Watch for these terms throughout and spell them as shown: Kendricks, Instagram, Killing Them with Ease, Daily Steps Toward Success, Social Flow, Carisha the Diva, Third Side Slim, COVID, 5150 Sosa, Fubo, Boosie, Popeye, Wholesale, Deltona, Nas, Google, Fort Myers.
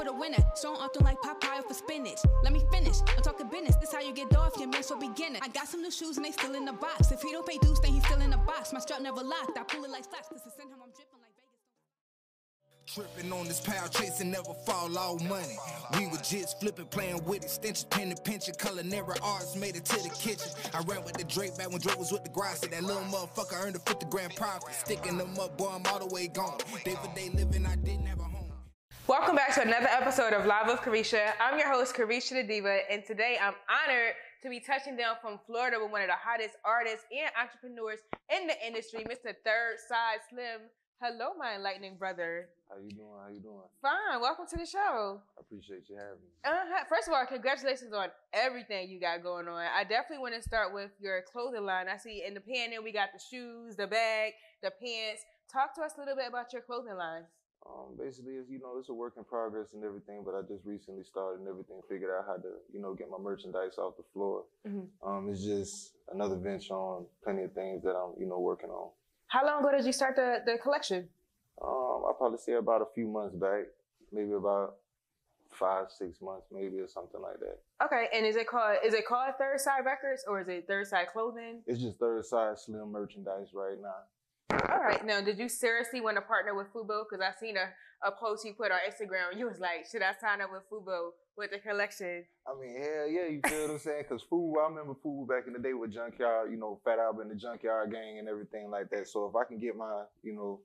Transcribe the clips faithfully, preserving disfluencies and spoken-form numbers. for the winner. So I'm acting like Popeye for spinach. Let me finish. I'm talking business. This how you get off your man, so beginner. I got some new shoes and they still in the box. If he don't pay dues, then he's still in the box. My strap never locked. I pull it like stocks. Cause to send him, I'm dripping like Vegas. Tripping on this power, chasing never fall out money. We were just flipping, playing with extensions, pen and pinching, culinary arts made it to the kitchen. I ran with the Drake back when Drake was with the Grassy. That little motherfucker earned a fifty grand profit. Sticking them up, boy, I'm all the way gone. Day for day living, I didn't have a home. Welcome back to another episode of Live with Carisha. I'm your host, Carisha the Diva, and today I'm honored to be touching down from Florida with one of the hottest artists and entrepreneurs in the industry, Mister Third Side Slim. Hello, my enlightening brother. How you doing? How you doing? Fine. Welcome to the show. I appreciate you having me. Uh-huh. First of all, congratulations on everything you got going on. I definitely want to start with your clothing line. I see in the panel we got the shoes, the bag, the pants. Talk to us a little bit about your clothing line. Um, basically, it's, you know, it's a work in progress and everything, but I just recently started and everything, figured out how to, you know, get my merchandise off the floor. Mm-hmm. Um, it's just another venture on plenty of things that I'm, you know, working on. How long ago did you start the, the collection? Um, I'll probably say about a few months back, maybe about five, six months, maybe, or something like that. Okay, and is it called is it called Third Side Records or is it Third Side Clothing? It's just Third Side Slim merchandise right now. All right, now did you seriously want to partner with Fubo? Because I seen a, a post you put on Instagram and you was like, should I sign up with Fubo with the collection? I mean, hell yeah, you feel what I'm saying? Because Fubo, I remember Fubo back in the day with Junkyard, you know, Fat Albert and the Junkyard Gang and everything like that. So if I can get my, you know,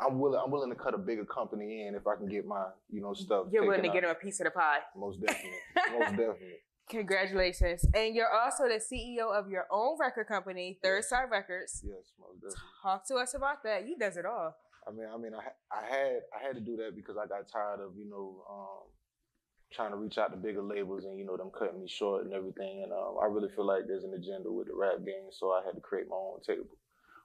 I'm willing I'm willing to cut a bigger company in if I can get my, you know, stuff. You're willing to out. Get them a piece of the pie. Most definitely, most definitely. Congratulations. And you're also the C E O of your own record company, Third Side Records. Yes, most definitely. Talk to us about that. You does it all. I mean, I mean, I, I had I had to do that because I got tired of, you know, um, trying to reach out to bigger labels and, you know, them cutting me short and everything. And um, I really feel like there's an agenda with the rap game, so I had to create my own table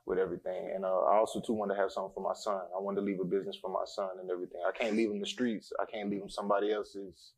with everything. And uh, I also, too, wanted to have something for my son. I wanted to leave a business for my son and everything. I can't leave him the streets. I can't leave him somebody else's,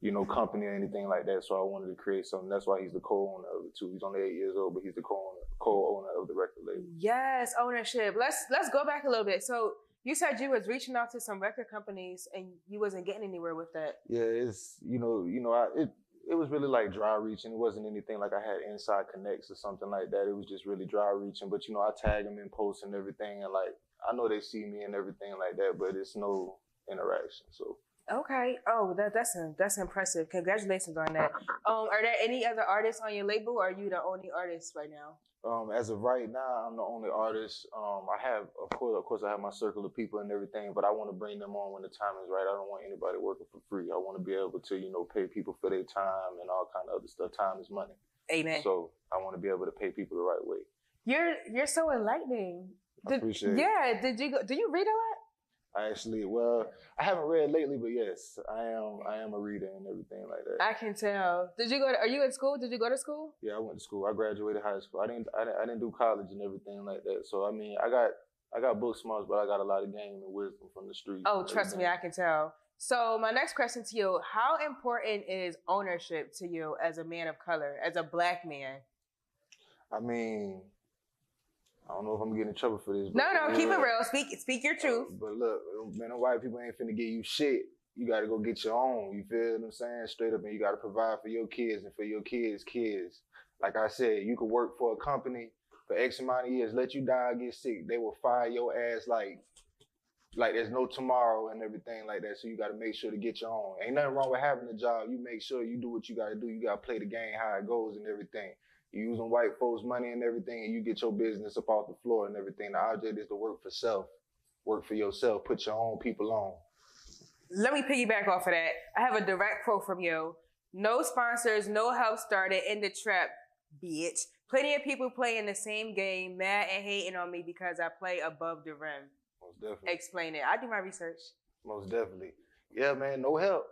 you know, company or anything like that. So I wanted to create something. That's why he's the co-owner of it too. He's only eight years old, but he's the co-owner, co-owner of the record label. Yes, ownership. Let's let's go back a little bit. So you said you was reaching out to some record companies and you wasn't getting anywhere with that. Yeah, it's you know, you know, I, it it was really like dry reaching. It wasn't anything like I had inside connects or something like that. It was just really dry reaching. But you know, I tag them in posts and everything, and like I know they see me and everything like that, but it's no interaction. So. Okay. Oh, that, that's that's impressive. Congratulations on that. Um, are there any other artists on your label, or are you the only artist right now? Um, as of right now, I'm the only artist. Um, I have, of course, of course, I have my circle of people and everything, but I want to bring them on when the time is right. I don't want anybody working for free. I want to be able to, you know, pay people for their time and all kind of other stuff. Time is money. Amen. So I want to be able to pay people the right way. You're you're so enlightening. I did, appreciate it. Yeah. Did you go, do you read a lot? I actually, well, I haven't read lately, but yes, I am. I am a reader and everything like that. I can tell. Did you go? To, are you in school? Did you go to school? Yeah, I went to school. I graduated high school. I didn't. I didn't, I didn't do college and everything like that. So I mean, I got. I got book smarts, but I got a lot of game and wisdom from the street. Oh, trust me, I can tell. So my next question to you: how important is ownership to you as a man of color, as a black man? I mean. I don't know if I'm getting in trouble for this. But no, no, keep know. It real. Speak speak your truth. Uh, but look, man, them white people ain't finna give you shit. You got to go get your own. You feel what I'm saying? Straight up, and you got to provide for your kids and for your kids' kids. Like I said, you could work for a company for X amount of years, let you die, get sick. They will fire your ass like, like there's no tomorrow and everything like that. So you got to make sure to get your own. Ain't nothing wrong with having a job. You make sure you do what you got to do. You got to play the game, how it goes and everything. You using white folks' money and everything, and you get your business up off the floor and everything. The object is to work for self, work for yourself, put your own people on. Let me piggyback off of that. I have a direct quote from you. No sponsors, no help started in the trap, bitch. Plenty of people playing the same game, mad and hating on me because I play above the rim. Most definitely. Explain it. I do my research. Most definitely. Yeah, man, no help.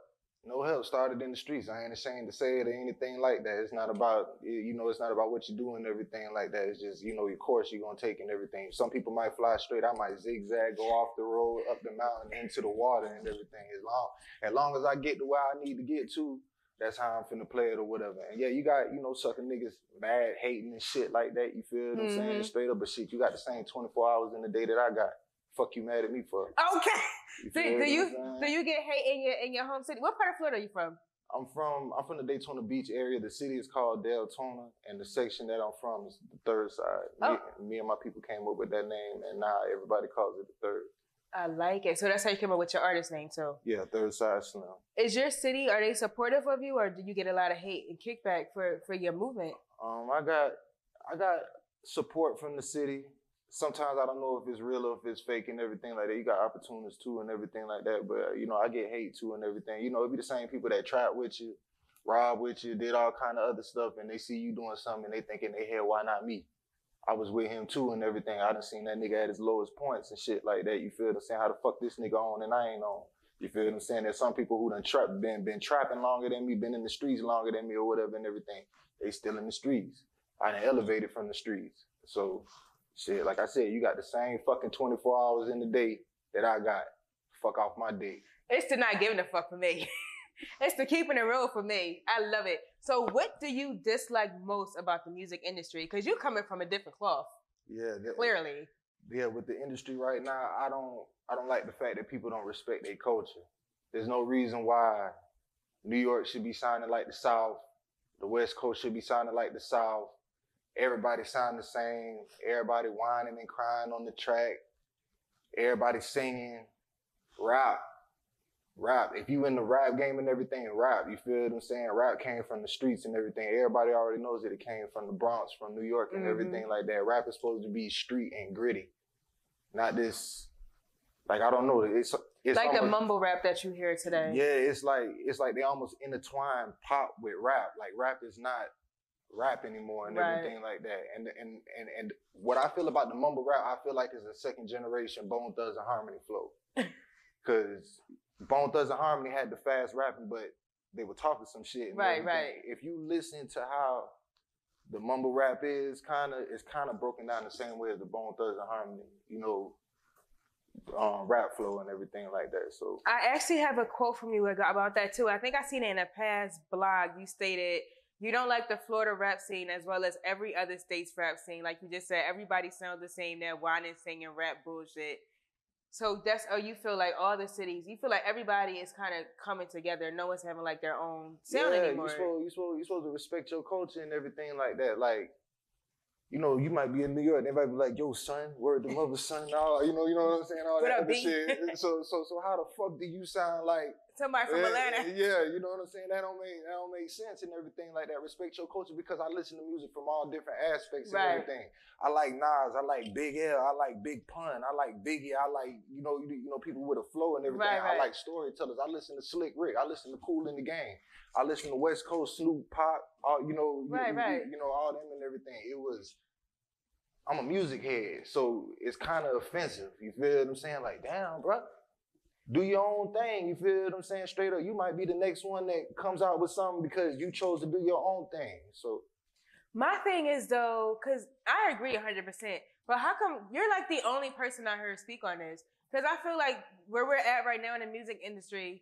No help started in the streets. I ain't ashamed to say it or anything like that. It's not about, you know, it's not about what you do and everything like that. It's just, you know, your course you're going to take and everything. Some people might fly straight. I might zigzag, go off the road, up the mountain, into the water and everything. As long as long as I get to where I need to get to, that's how I'm finna play it or whatever. And yeah, you got, you know, sucking niggas mad, hating and shit like that. You feel what I'm mm-hmm. saying? Straight up, but shit, you got the same twenty-four hours in the day that I got. fuck you mad at me for? Okay. You do, do you do you get hate in your in your home city? What part of Florida are you from? I'm from I'm from the Daytona Beach area. The city is called Deltona, and the section that I'm from is the Third Side. Oh. Me, me and my people came up with that name, and now everybody calls it the Third. I like it. So that's how you came up with your artist name, too. Yeah, Third Side Slim. Is your city, are they supportive of you, or do you get a lot of hate and kickback for, for your movement? Um, I got I got support from the city. Sometimes I don't know if it's real or if it's fake and everything like that. You got opportunists too and everything like that. But, you know, I get hate too and everything. You know, it'd be the same people that tried with you, robbed with you, did all kind of other stuff, and they see you doing something and they think in their head, why not me? I was with him too and everything. I done seen that nigga at his lowest points and shit like that. You feel what I'm saying? How the fuck this nigga on and I ain't on? You feel what I'm saying? There's some people who done tra been, been trapping longer than me, been in the streets longer than me or whatever and everything. They still in the streets. I done elevated from the streets. So... shit, like I said, you got the same fucking twenty-four hours in the day that I got. Fuck off my day. It's the not giving a fuck for me. It's the keeping it real for me. I love it. So what do you dislike most about the music industry? Because you're coming from a different cloth. Yeah. That, clearly. Yeah, with the industry right now, I don't, I don't like the fact that people don't respect their culture. There's no reason why New York should be sounding like the South. The West Coast should be sounding like the South. Everybody sound the same. Everybody whining and crying on the track. Everybody singing. Rap. Rap. If you in the rap game and everything, rap. You feel what I'm saying? Rap came from the streets and everything. Everybody already knows that it came from the Bronx, from New York and mm-hmm. everything like that. Rap is supposed to be street and gritty. Not this, like, I don't know. It's, it's like almost, the mumble rap that you hear today. Yeah, it's like, it's like they almost intertwine pop with rap. Like, rap is not rap anymore and right. everything like that. And, and and and what I feel about the mumble rap, I feel like is a second generation Bone Thugs and Harmony flow. Because Bone Thugs and Harmony had the fast rapping, but they were talking some shit. And right, everything. right. If you listen to how the mumble rap is, kind of, it's kind of broken down the same way as the Bone Thugs and Harmony, you know, um, rap flow and everything like that. So I actually have a quote from you about that too. I think I seen it in a past blog. You stated, you don't like the Florida rap scene as well as every other state's rap scene. Like you just said, everybody sounds the same. They're whining, singing rap bullshit. So that's how you feel like all the cities, you feel like everybody is kind of coming together. No one's having like their own sound yeah, anymore. Yeah, you're, you're, you're supposed to respect your culture and everything like that. Like, you know, you might be in New York and everybody be like, yo, son, word to mother, son. All, you know, you know what I'm saying? All that other shit. So, so, so how the fuck do you sound like somebody from yeah, Atlanta? Yeah, you know what I'm saying? That don't make that don't make sense and everything like that. Respect your culture, because I listen to music from all different aspects right. and everything. I like Nas, I like Big L, I like Big Pun, I like Biggie, I like, you know, you, you know, people with a flow and everything. Right, right. I like storytellers. I listen to Slick Rick, I listen to Kool in the Gang, I listen to West Coast, Snoop, Pop, all, you know, right, you, right. You, you know, all them and everything. It was, I'm a music head, so it's kind of offensive. You feel what I'm saying? Like, damn, bro. Do your own thing, you feel what I'm saying? Straight up, you might be the next one that comes out with something because you chose to do your own thing, so. My thing is though, cause I agree one hundred percent, but how come you're like the only person I heard speak on this? Cause I feel like where we're at right now in the music industry,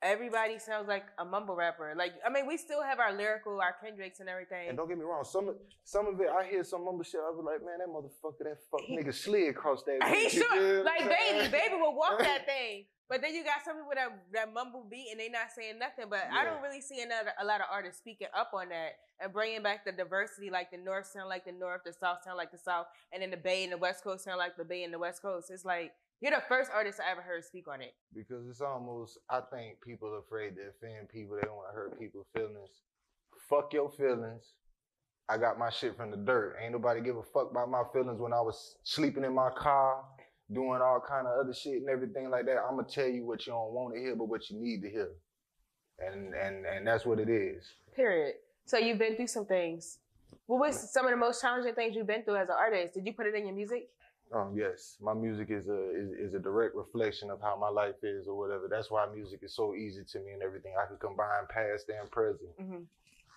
everybody sounds like a mumble rapper. Like, I mean, we still have our lyrical, our Kendricks and everything. And don't get me wrong, some some of it, I hear some mumble shit, I be like, man, that motherfucker, that fuck he, nigga slid across that. He sure, like Baby, Baby will walk that thing. But then you got some people that, that mumble beat and they not saying nothing. But yeah. I don't really see another, a lot of artists speaking up on that and bringing back the diversity, like the North sound like the North, the South sound like the South, and then the Bay and the West Coast sound like the Bay and the West Coast. It's like, you're the first artist I ever heard speak on it. Because it's almost, I think people are afraid to offend people. They don't want to hurt people's feelings. Fuck your feelings. I got my shit from the dirt. Ain't nobody give a fuck about my feelings when I was sleeping in my car, doing all kind of other shit and everything like that. I'm gonna tell you what you don't want to hear, but what you need to hear. And and and that's what it is. Period. So you've been through some things. What was some of the most challenging things you've been through as an artist? Did you put it in your music? Um, yes, my music is a is, is a direct reflection of how my life is or whatever. That's why music is so easy to me and everything. I can combine past and present. Mm-hmm.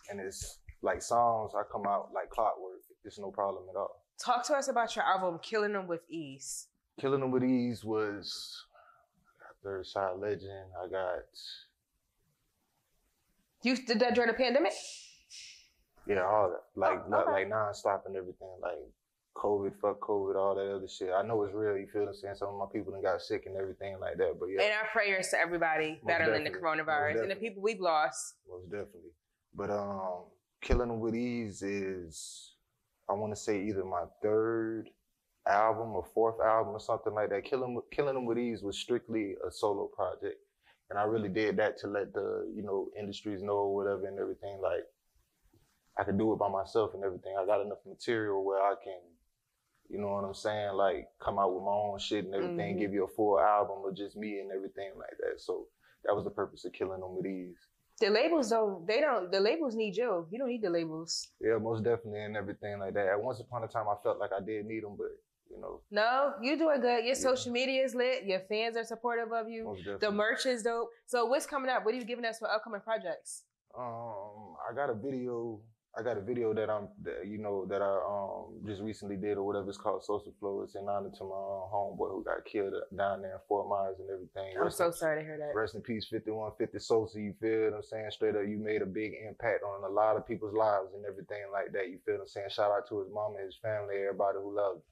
And it's like songs, I come out like clockwork. It's no problem at all. Talk to us about your album, Killing Them with Ease. Killing Them with Ease was Third Side legend. I got. You did that during the pandemic? Yeah, all that. Like, oh, okay. Like nonstop and everything. Like, COVID, fuck COVID, all that other shit. I know it's real, you feel what I'm saying? Some of my people done got sick and everything like that, but yeah. And our prayers to everybody most that are in the coronavirus and the people we've lost. Most definitely. But um, Killing Them with Ease is, I want to say either my third album or fourth album or something like that. Killing, Killing Them with Ease was strictly a solo project. And I really did that to let the, you know, industries know or whatever and everything, like, I could do it by myself and everything. I got enough material where I can, you know what I'm saying, like, come out with my own shit and everything, mm-hmm. give you a full album of just me and everything like that. So that was the purpose of Killing Them with Ease. The labels though, they don't, the labels need you. You don't need the labels. Yeah, most definitely and everything like that. At once upon a time, I felt like I did need them, but you know. No, you're doing good. Your yeah. social media is lit. Your fans are supportive of you. Most definitely. The merch is dope. So what's coming up? What are you giving us for upcoming projects? Um, I got a video. I got a video that I'm, that, you know, that I um just recently did or whatever. It's called Social Flow. It's in honor to my own homeboy who got killed down there in Fort Myers and everything. I'm rest so in, sorry to hear that. Rest in peace, fifty-one fifty Sosa, you feel what I'm saying? Straight up, you made a big impact on a lot of people's lives and everything like that, you feel what I'm saying? Shout out to his mama, his family, everybody who loved him.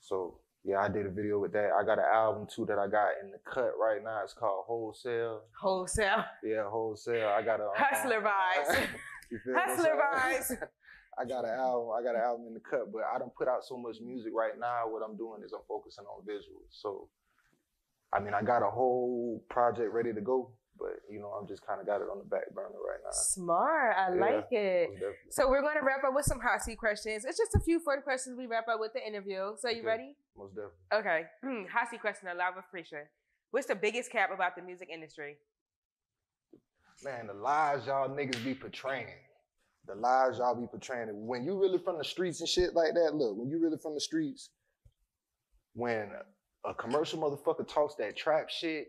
So, yeah, I did a video with that. I got an album, too, that I got in the cut right now. It's called Wholesale. Wholesale? Yeah, Wholesale. I got a... Hustler vibes. Hustler vibes. I got an album. I got an album in the cut, but I don't put out so much music right now. What I'm doing is I'm focusing on visuals. So, I mean, I got a whole project ready to go, but you know, I'm just kind of got it on the back burner right now. Smart. I yeah, like it. So we're going to wrap up with some hot seat questions. It's just a few fun questions. We wrap up with the interview. So you okay. ready? Most definitely. Okay. Mm, hot seat question. I love Carisha. What's the biggest cap about the music industry? Man, the lies y'all niggas be portraying. The lies y'all be portraying. When you really from the streets and shit like that, look, when you really from the streets, when a commercial motherfucker talks that trap shit,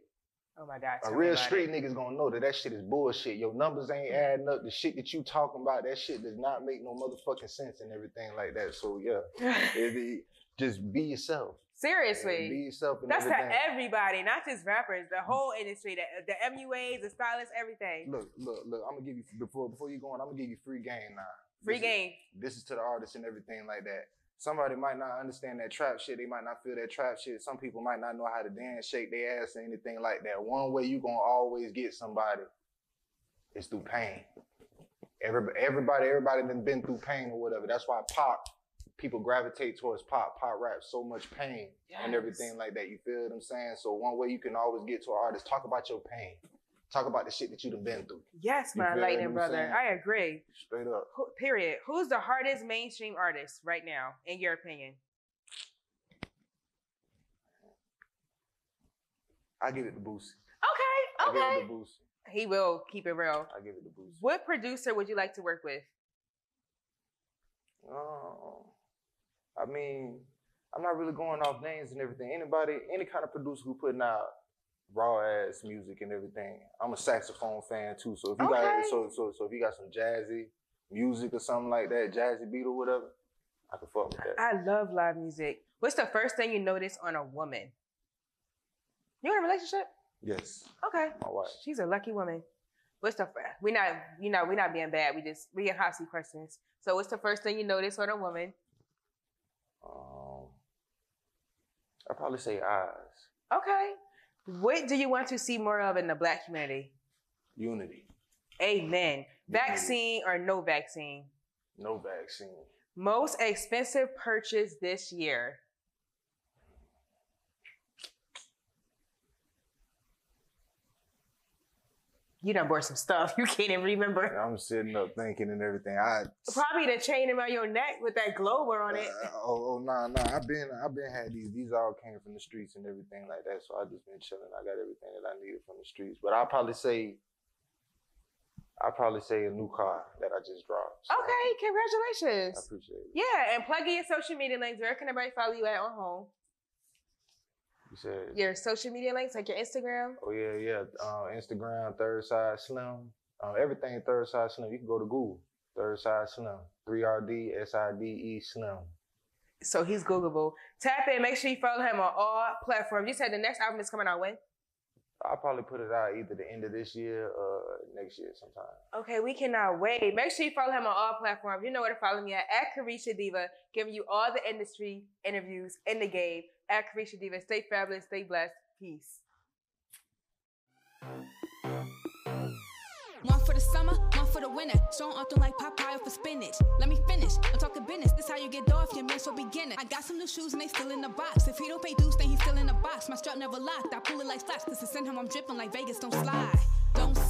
oh my God, a real street nigga's gonna know that that shit is bullshit. Your numbers ain't adding up. The shit that you talking about, that shit does not make no motherfucking sense and everything like that. So yeah, it, just be yourself. Seriously. Be yourself and that's everything. To everybody, not just rappers, the whole industry, the, the M U As, the stylists, everything. Look, look, look, I'm gonna give you, before before you go on, I'm gonna give you free game now. Free this game. Is, this is to the artists and everything like that. Somebody might not understand that trap shit. They might not feel that trap shit. Some people might not know how to dance, shake their ass or anything like that. One way you gonna always get somebody is through pain. Everybody, everybody, everybody done been through pain or whatever. That's why pop, people gravitate towards pop, pop rap, so much pain yes. and everything like that. You feel what I'm saying? So one way you can always get to an artist, talk about your pain. Talk about the shit that you done been through. Yes, you my lightning brother. I agree. Straight up. Who, period. Who's the hardest mainstream artist right now, in your opinion? I give it to Boosie. Okay, okay. I give it to Boosie. He will keep it real. I give it to Boosie. What producer would you like to work with? Oh, I mean, I'm not really going off names and everything. Anybody, any kind of producer who putting out raw ass music and everything. I'm a saxophone fan too, so if you okay. got so so so if you got some jazzy music or something like that, jazzy beat or whatever, I can fuck with that. I love live music. What's the first thing you notice on a woman? You in a relationship? Yes. Okay. My wife. She's a lucky woman. What's the first? We're not, you know, we're not being bad. We just we get hot seat questions. So what's the first thing you notice on a woman? Um, I probably say eyes. Okay. What do you want to see more of in the Black community? Unity. Amen. Unity. Vaccine or no vaccine? No vaccine. Most expensive purchase this year? You done bought some stuff. You can't even remember. Yeah, I'm sitting up thinking and everything. I probably the chain around your neck with that globe on it. Uh, oh, oh, nah, nah. I've been, I've been had these. These all came from the streets and everything like that. So I just been chilling. I got everything that I needed from the streets. But I'll probably say, I'll probably say a new car that I just dropped. So okay, congratulations. I appreciate it. Yeah, and plug in your social media links. Where can everybody follow you at on home? Your social media links, like your Instagram? Oh, yeah, yeah. Uh, Instagram, Third Side Slim. Uh, everything Third Side Slim. You can go to Google. Third Side Slim. three R D S I D E Slim. So he's Googleable. Tap in. Make sure you follow him on all platforms. You said the next album is coming out when? I'll probably put it out either the end of this year or next year sometime. Okay, we cannot wait. Make sure you follow him on all platforms. You know where to follow me at, at Carisha Diva, giving you all the industry interviews in the game. At Carisha Diva. Stay fabulous, stay blessed. Peace. One for the summer, one for the winter. Showing often like Popeye for spinach. Let me finish. I'm talking business. This how you get off your mental beginner. I got some new shoes and they still in the box. If he don't pay dues, then he's still in the box. My strap never locked. I pull it like flash. This is in him. I'm dripping like Vegas. Don't slide. Don't slide.